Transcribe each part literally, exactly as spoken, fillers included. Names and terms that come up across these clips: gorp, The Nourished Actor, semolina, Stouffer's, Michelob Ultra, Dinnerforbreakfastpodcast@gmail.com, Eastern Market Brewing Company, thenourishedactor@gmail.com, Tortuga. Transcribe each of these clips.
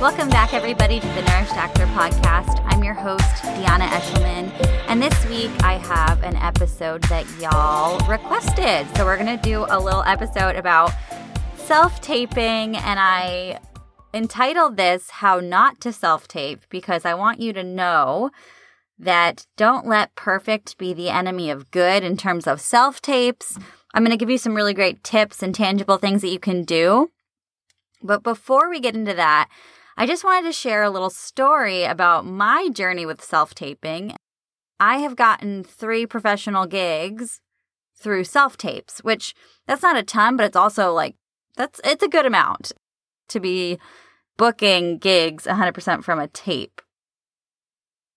Welcome back, everybody, to the Nourished Actor podcast. I'm your host, Deanna Eshelman, and this week I have an episode that y'all requested. So we're going to do a little episode about self-taping, and I entitled this How Not to Self-Tape because I want you to know that don't let perfect be the enemy of good in terms of self-tapes. I'm going to give you some really great tips and tangible things that you can do. But before we get into that, I just wanted to share a little story about my journey with self-taping. I have gotten three professional gigs through self-tapes, which that's not a ton, but it's also like, that's it's a good amount to be booking gigs one hundred percent from a tape.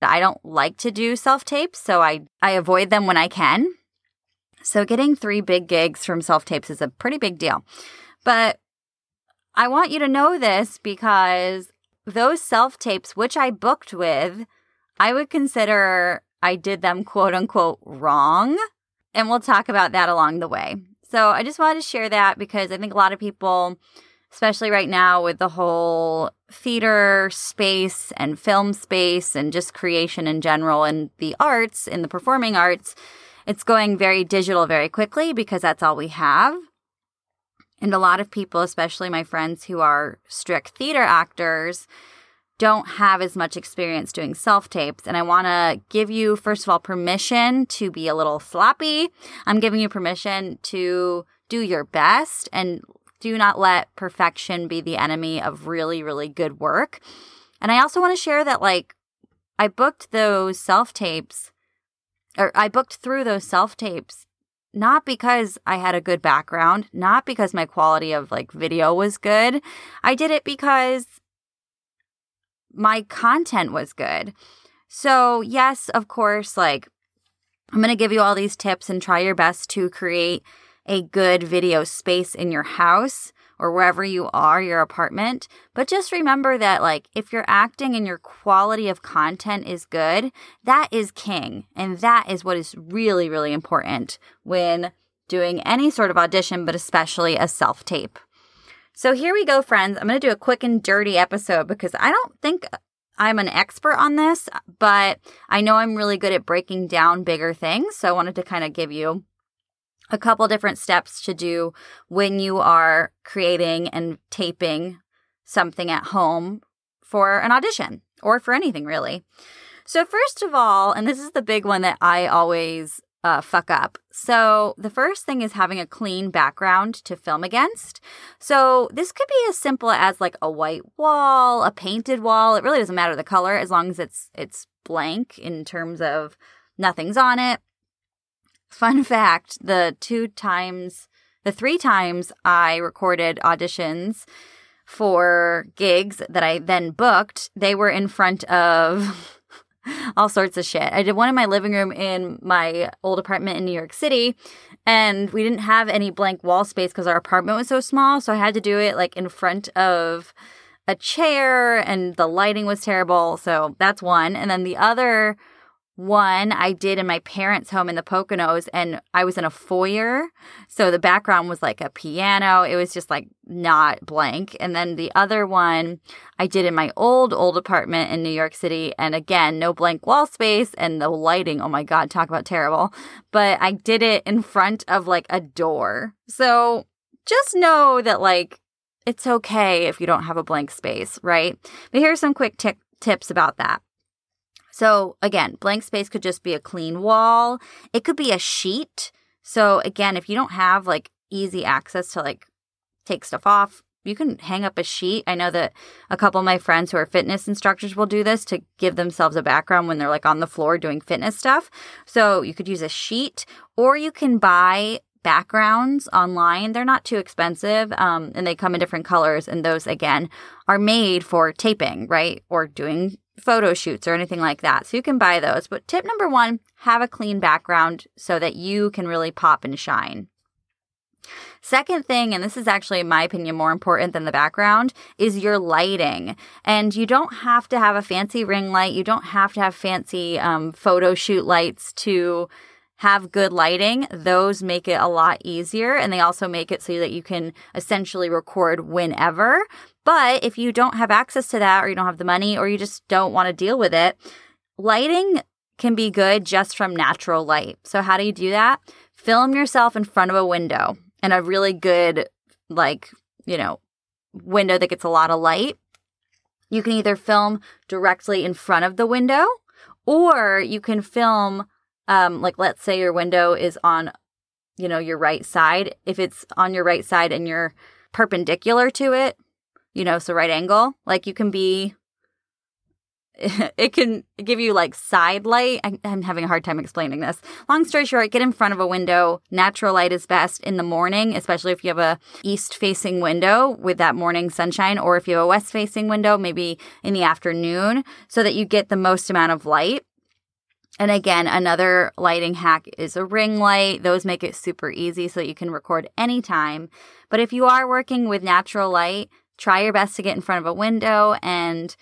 I don't like to do self-tapes, so I, I avoid them when I can. So getting three big gigs from self-tapes is a pretty big deal. But I want you to know this because those self-tapes, which I booked with, I would consider I did them quote-unquote wrong. And we'll talk about that along the way. So I just wanted to share that because I think a lot of people, especially right now with the whole theater space and film space and just creation in general and the arts, in the performing arts, it's going very digital very quickly because that's all we have. And a lot of people, especially my friends who are strict theater actors, don't have as much experience doing self-tapes. And I want to give you, first of all, permission to be a little sloppy. I'm giving you permission to do your best and do not let perfection be the enemy of really, really good work. And I also want to share that, like, I booked those self-tapes, or I booked through those self-tapes not because I had a good background, not because my quality of like video was good. I did it because my content was good. So yes, of course, like I'm going to give you all these tips and try your best to create a good video space in your house or wherever you are, your apartment. But just remember that like if you're acting and your quality of content is good, that is king. And that is what is really, really important when doing any sort of audition, but especially a self-tape. So here we go, friends. I'm going to do a quick and dirty episode because I don't think I'm an expert on this, but I know I'm really good at breaking down bigger things. So I wanted to kind of give you a couple different steps to do when you are creating and taping something at home for an audition or for anything, really. So first of all, and this is the big one that I always uh, fuck up. So the first thing is having a clean background to film against. So this could be as simple as like a white wall, a painted wall. It really doesn't matter the color as long as it's it's blank in terms of nothing's on it. Fun fact, the two times, the three times I recorded auditions for gigs that I then booked, they were in front of all sorts of shit. I did one in my living room in my old apartment in New York City, and we didn't have any blank wall space because our apartment was so small, so I had to do it like in front of a chair, and the lighting was terrible, so that's one. And then the other one I did in my parents' home in the Poconos, and I was in a foyer, so the background was like a piano. It was just like not blank. And then the other one I did in my old, old apartment in New York City, and again, no blank wall space, and the lighting, oh my God, talk about terrible. But I did it in front of like a door. So just know that like it's okay if you don't have a blank space, right? But here's some quick t- tips about that. So again, blank space could just be a clean wall. It could be a sheet. So again, if you don't have like easy access to like take stuff off, you can hang up a sheet. I know that a couple of my friends who are fitness instructors will do this to give themselves a background when they're like on the floor doing fitness stuff. So you could use a sheet, or you can buy backgrounds online. They're not too expensive, um, and they come in different colors. And those, again, are made for taping, right? Or doing photo shoots or anything like that. So you can buy those. But tip number one, have a clean background so that you can really pop and shine. Second thing, and this is actually, in my opinion, more important than the background, is your lighting. And you don't have to have a fancy ring light. You don't have to have fancy um, photo shoot lights to have good lighting, those make it a lot easier. And they also make it so that you can essentially record whenever. But if you don't have access to that, or you don't have the money, or you just don't want to deal with it, lighting can be good just from natural light. So how do you do that? Film yourself in front of a window, and a really good, like, you know, window that gets a lot of light. You can either film directly in front of the window, or you can film, um, like, let's say your window is on, you know, your right side. If it's on your right side and you're perpendicular to it, you know, so right angle, like you can be, it can give you like side light. I, I'm having a hard time explaining this. Long story short, get in front of a window. Natural light is best in the morning, especially if you have a east-facing window with that morning sunshine, or if you have a west-facing window, maybe in the afternoon, so that you get the most amount of light. And again, another lighting hack is a ring light. Those make it super easy so that you can record anytime. But if you are working with natural light, try your best to get in front of a window, and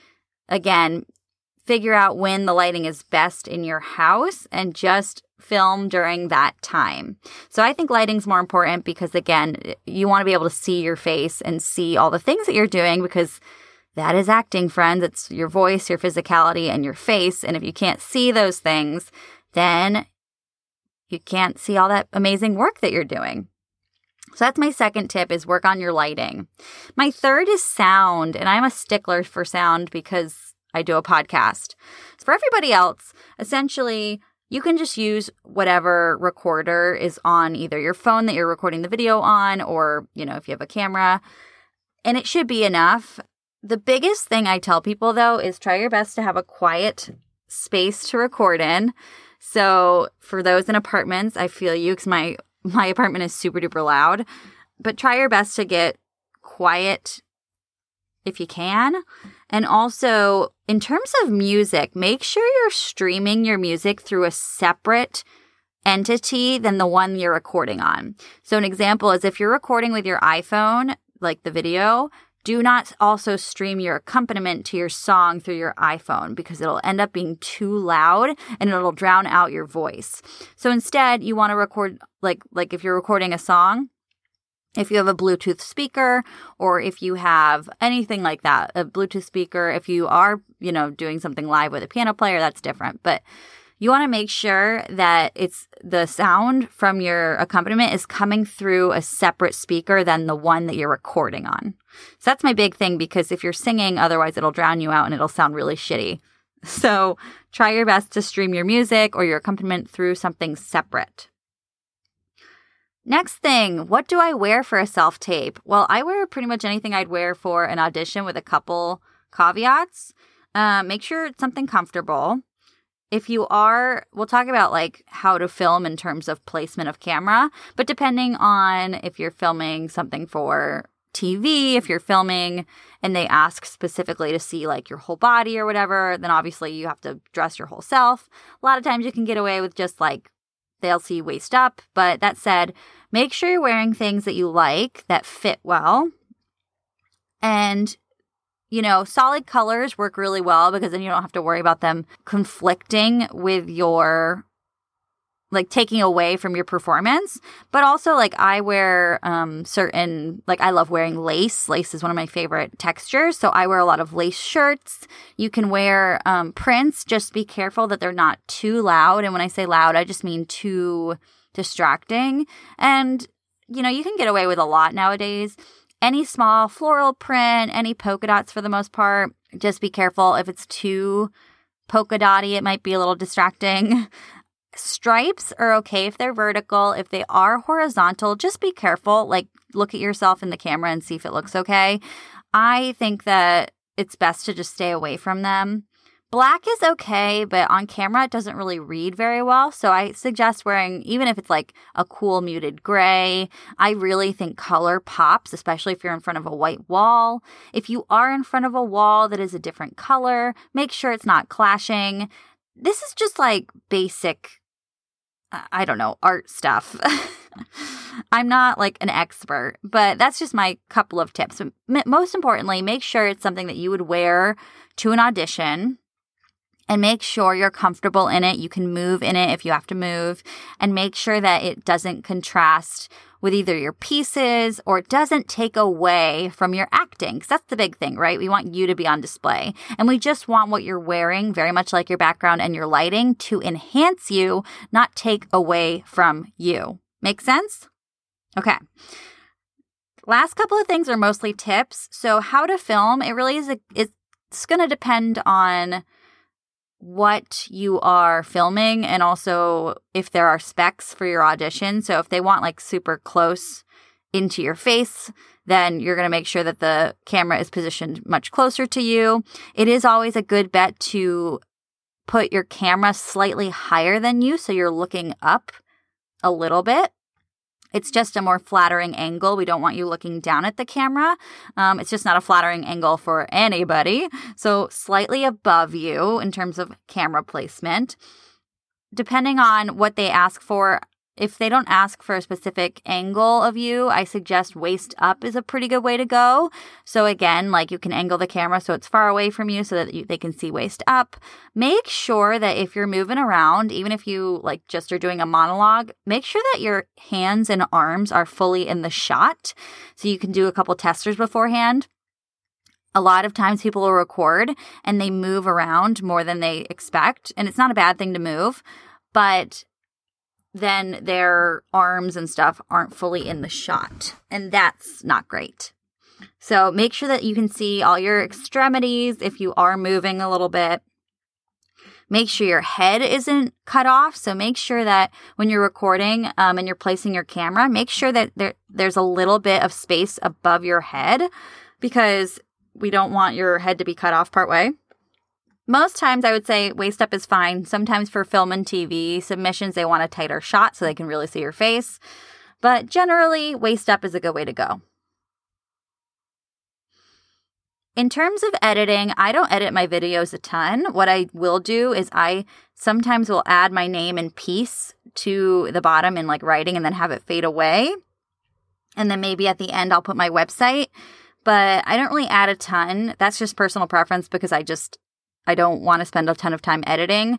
again, figure out when the lighting is best in your house and just film during that time. So I think lighting's more important because, again, you want to be able to see your face and see all the things that you're doing, because that is acting, friends. It's your voice, your physicality, and your face. And if you can't see those things, then you can't see all that amazing work that you're doing. So that's my second tip, is work on your lighting. My third is sound, and I'm a stickler for sound because I do a podcast. For everybody else, essentially, you can just use whatever recorder is on either your phone that you're recording the video on, or, you know, if you have a camera, and it should be enough. The biggest thing I tell people, though, is try your best to have a quiet space to record in. So for those in apartments, I feel you, because my, my apartment is super duper loud, but try your best to get quiet if you can. And also, in terms of music, make sure you're streaming your music through a separate entity than the one you're recording on. So an example is, if you're recording with your iPhone, like the video, do not also stream your accompaniment to your song through your iPhone, because it'll end up being too loud and it'll drown out your voice. So instead, you want to record, like like if you're recording a song, if you have a Bluetooth speaker, or if you have anything like that, a Bluetooth speaker, if you are, you know, doing something live with a piano player, that's different. But you want to make sure that it's the sound from your accompaniment is coming through a separate speaker than the one that you're recording on. So that's my big thing, because if you're singing, otherwise it'll drown you out and it'll sound really shitty. So try your best to stream your music or your accompaniment through something separate. Next thing, what do I wear for a self-tape? Well, I wear pretty much anything I'd wear for an audition, with a couple caveats. Uh, make sure it's something comfortable. If you are, we'll talk about like how to film in terms of placement of camera, but depending on if you're filming something for T V, if you're filming and they ask specifically to see like your whole body or whatever, then obviously you have to dress your whole self. A lot of times you can get away with just like, they'll see waist up. But that said, make sure you're wearing things that you like, that fit well. And, you know, solid colors work really well, because then you don't have to worry about them conflicting with your, like, taking away from your performance. But also, like, I wear um, certain, like, I love wearing lace. Lace is one of my favorite textures. So I wear a lot of lace shirts. You can wear um, prints. Just be careful that they're not too loud. And when I say loud, I just mean too distracting. And, you know, you can get away with a lot nowadays. Any small floral print, any polka dots for the most part. Just be careful. If it's too polka dotty, it might be a little distracting. Stripes are okay if they're vertical. If they are horizontal, just be careful. Like, look at yourself in the camera and see if it looks okay. I think that it's best to just stay away from them. Black is okay, but on camera it doesn't really read very well. So I suggest wearing, even if it's like a cool muted gray. I really think color pops, especially if you're in front of a white wall. If you are in front of a wall that is a different color, make sure it's not clashing. This is just like basic, I don't know, art stuff. I'm not like an expert, but that's just my couple of tips. Most importantly, make sure it's something that you would wear to an audition. And make sure you're comfortable in it. You can move in it if you have to move. And make sure that it doesn't contrast with either your pieces or it doesn't take away from your acting. Because that's the big thing, right? We want you to be on display. And we just want what you're wearing, very much like your background and your lighting, to enhance you, not take away from you. Make sense? Okay. Last couple of things are mostly tips. So how to film, it really is a, it's going to depend on what you are filming and also if there are specs for your audition. So if they want like super close into your face, then you're going to make sure that the camera is positioned much closer to you. It is always a good bet to put your camera slightly higher than you so you're looking up a little bit. It's just a more flattering angle. We don't want you looking down at the camera. Um, it's just not a flattering angle for anybody. So slightly above you in terms of camera placement. Depending on what they ask for, if they don't ask for a specific angle of you, I suggest waist up is a pretty good way to go. So again, like you can angle the camera so it's far away from you so that you, they can see waist up. Make sure that if you're moving around, even if you like just are doing a monologue, make sure that your hands and arms are fully in the shot. So you can do a couple testers beforehand. A lot of times people will record and they move around more than they expect. And it's not a bad thing to move, but then their arms and stuff aren't fully in the shot. And that's not great. So make sure that you can see all your extremities if you are moving a little bit. Make sure your head isn't cut off. So make sure that when you're recording um, and you're placing your camera, make sure that there, there's a little bit of space above your head because we don't want your head to be cut off part way. Most times I would say waist up is fine. Sometimes for film and T V submissions, they want a tighter shot so they can really see your face. But generally, waist up is a good way to go. In terms of editing, I don't edit my videos a ton. What I will do is I sometimes will add my name and piece to the bottom in like writing and then have it fade away. And then maybe at the end, I'll put my website. But I don't really add a ton. That's just personal preference because I just... I don't want to spend a ton of time editing.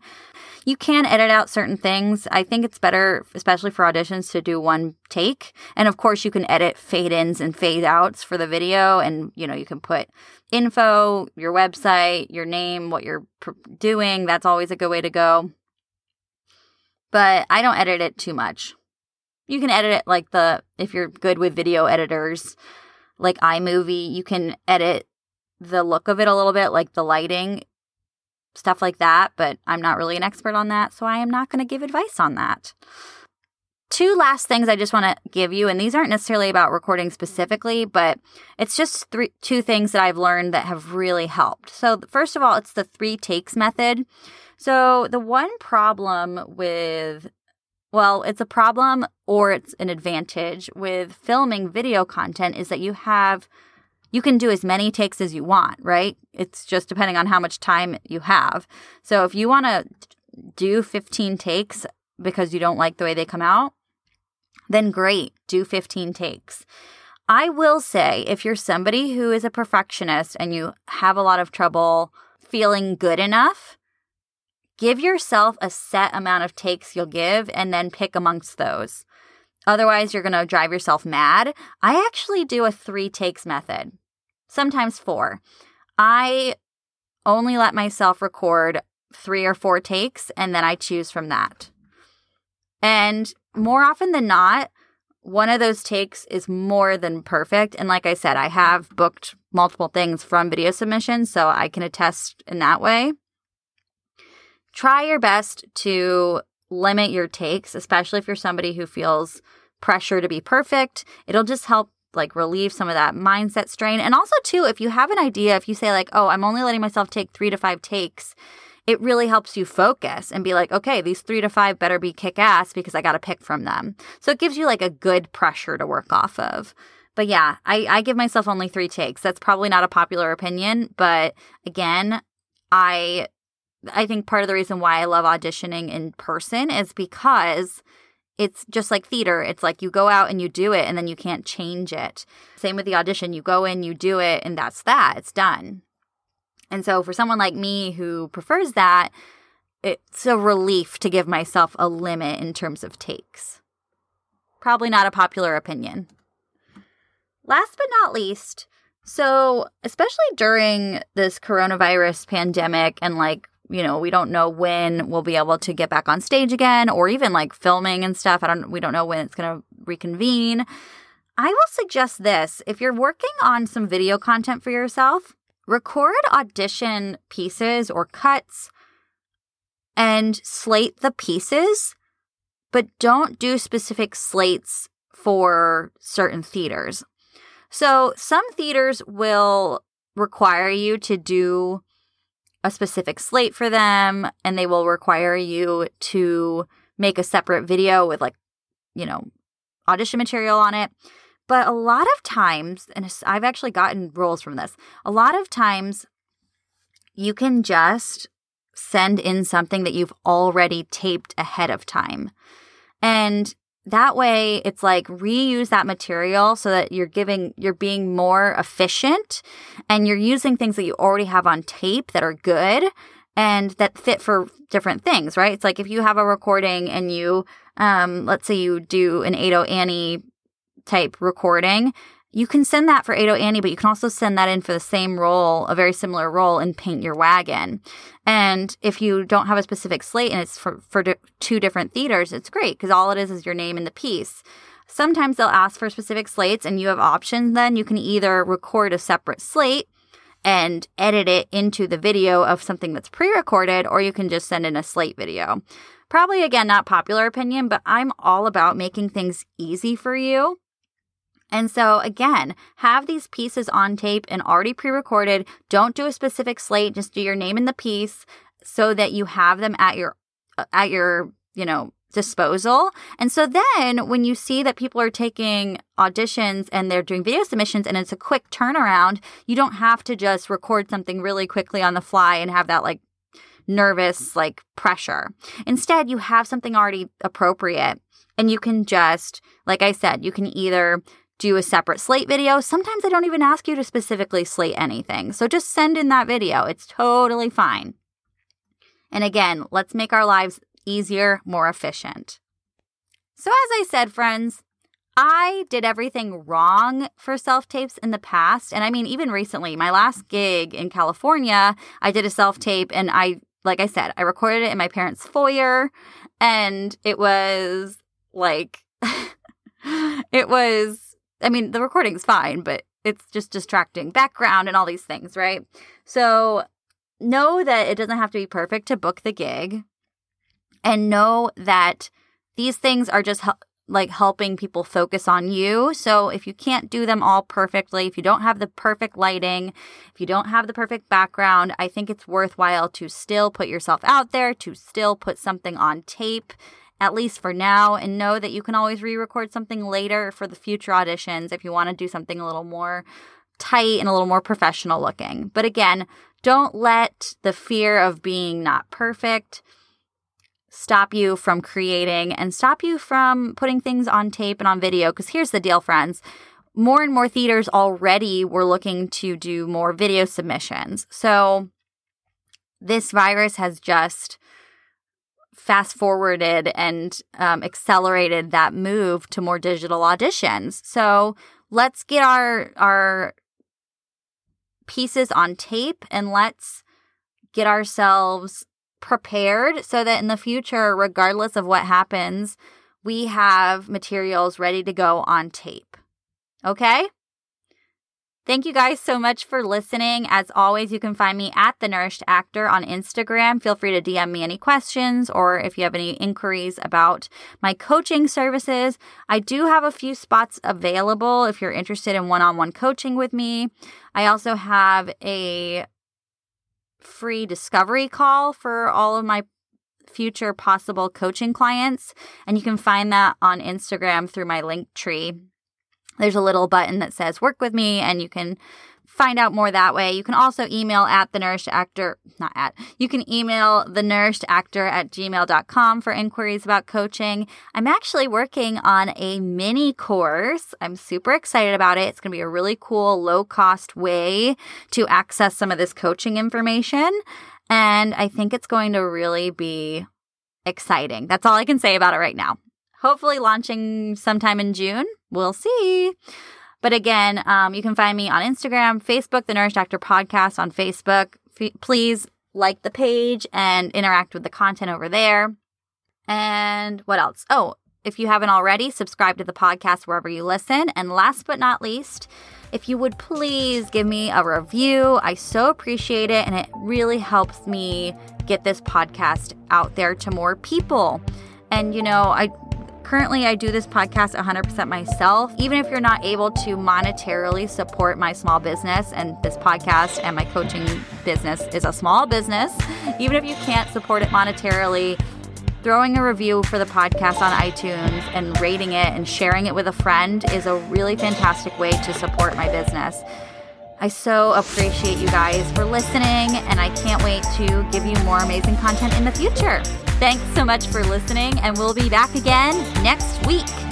You can edit out certain things. I think it's better, especially for auditions, to do one take. And of course, you can edit fade-ins and fade-outs for the video. And, you know, you can put info, your website, your name, what you're pr- doing. That's always a good way to go. But I don't edit it too much. You can edit it like the, if you're good with video editors, like iMovie, you can edit the look of it a little bit, like the lighting. Stuff like that, but I'm not really an expert on that, so I am not going to give advice on that. Two last things I just want to give you, and these aren't necessarily about recording specifically, but it's just three, two things that I've learned that have really helped. So first of all, it's the three takes method. So the one problem with, well, it's a problem or it's an advantage with filming video content is that you have You can do as many takes as you want, right? It's just depending on how much time you have. So if you want to do fifteen takes because you don't like the way they come out, then great, do fifteen takes. I will say if you're somebody who is a perfectionist and you have a lot of trouble feeling good enough, give yourself a set amount of takes you'll give and then pick amongst those. Otherwise, you're going to drive yourself mad. I actually do a three takes method. Sometimes four. I only let myself record three or four takes, and then I choose from that. And more often than not, one of those takes is more than perfect. And like I said, I have booked multiple things from video submissions, so I can attest in that way. Try your best to limit your takes, especially if you're somebody who feels pressure to be perfect. It'll just help like relieve some of that mindset strain. And also too, if you have an idea, if you say like, oh, I'm only letting myself take three to five takes, it really helps you focus and be like, okay, these three to five better be kick-ass because I got to pick from them. So it gives you like a good pressure to work off of. But yeah, I, I give myself only three takes. That's probably not a popular opinion, but again, I... I think part of the reason why I love auditioning in person is because it's just like theater. It's like you go out and you do it and then you can't change it. Same with the audition. You go in, you do it, and that's that. It's done. And so for someone like me who prefers that, it's a relief to give myself a limit in terms of takes. Probably not a popular opinion. Last but not least, so especially during this coronavirus pandemic and like, you know, we don't know when we'll be able to get back on stage again or even like filming and stuff. I don't, we don't know when it's going to reconvene. I will suggest this. If you're working on some video content for yourself, record audition pieces or cuts and slate the pieces, but don't do specific slates for certain theaters. So some theaters will require you to do a specific slate for them, and they will require you to make a separate video with, like, you know, audition material on it. But a lot of times, and I've actually gotten roles from this, a lot of times you can just send in something that you've already taped ahead of time. And that way it's like reuse that material so that you're giving, you're being more efficient and you're using things that you already have on tape that are good and that fit for different things, right? It's like if you have a recording and you, um, let's say you do an eight oh Annie type recording, you can send that for eight oh Annie, but you can also send that in for the same role, a very similar role in Paint Your Wagon. And if you don't have a specific slate and it's for, for two different theaters, it's great because all it is is your name and the piece. Sometimes they'll ask for specific slates and you have options then. You can either record a separate slate and edit it into the video of something that's pre-recorded, or you can just send in a slate video. Probably, again, not popular opinion, but I'm all about making things easy for you. And so, again, have these pieces on tape and already pre-recorded. Don't do a specific slate. Just do your name and the piece so that you have them at your, at your, you know, disposal. And so then when you see that people are taking auditions and they're doing video submissions and it's a quick turnaround, you don't have to just record something really quickly on the fly and have that, like, nervous, like, pressure. Instead, you have something already appropriate and you can just, like I said, you can either do a separate slate video. Sometimes they don't even ask you to specifically slate anything. So just send in that video. It's totally fine. And again, let's make our lives easier, more efficient. So as I said, friends, I did everything wrong for self-tapes in the past. And I mean, even recently, my last gig in California, I did a self-tape and I, like I said, I recorded it in my parents' foyer and it was like, it was, I mean, the recording's fine, but it's just distracting background and all these things, right? So know that it doesn't have to be perfect to book the gig. And know that these things are just hel- like helping people focus on you. So if you can't do them all perfectly, if you don't have the perfect lighting, if you don't have the perfect background, I think it's worthwhile to still put yourself out there, to still put something on tape, at least for now, and know that you can always re-record something later for the future auditions if you want to do something a little more tight and a little more professional looking. But again, don't let the fear of being not perfect stop you from creating and stop you from putting things on tape and on video. Because here's the deal, friends. More and more theaters already were looking to do more video submissions. So this virus has just fast forwarded and um, accelerated that move to more digital auditions. So let's get our our pieces on tape and let's get ourselves prepared so that in the future, regardless of what happens, we have materials ready to go on tape. Okay? Thank you guys so much for listening. As always, you can find me at The Nourished Actor on Instagram. Feel free to D M me any questions or if you have any inquiries about my coaching services. I do have a few spots available if you're interested in one-on-one coaching with me. I also have a free discovery call for all of my future possible coaching clients, and you can find that on Instagram through my link tree. There's a little button that says work with me and you can find out more that way. You can also email at the nourished actor, not at, you can email the nourished actor at gmail dot com for inquiries about coaching. I'm actually working on a mini course. I'm super excited about it. It's going to be a really cool, low cost way to access some of this coaching information. And I think it's going to really be exciting. That's all I can say about it right now. Hopefully launching sometime in June. We'll see. But again, um, you can find me on Instagram, Facebook, The Nourished Actor Podcast on Facebook. F- please like the page and interact with the content over there. And what else? Oh, if you haven't already, subscribe to the podcast wherever you listen. And last but not least, if you would please give me a review. I so appreciate it. And it really helps me get this podcast out there to more people. And, you know, I... Currently, I do this podcast one hundred percent myself. Even if you're not able to monetarily support my small business, and this podcast and my coaching business is a small business, even if you can't support it monetarily, throwing a review for the podcast on iTunes and rating it and sharing it with a friend is a really fantastic way to support my business. I so appreciate you guys for listening, and I can't wait to give you more amazing content in the future. Thanks so much for listening, and we'll be back again next week.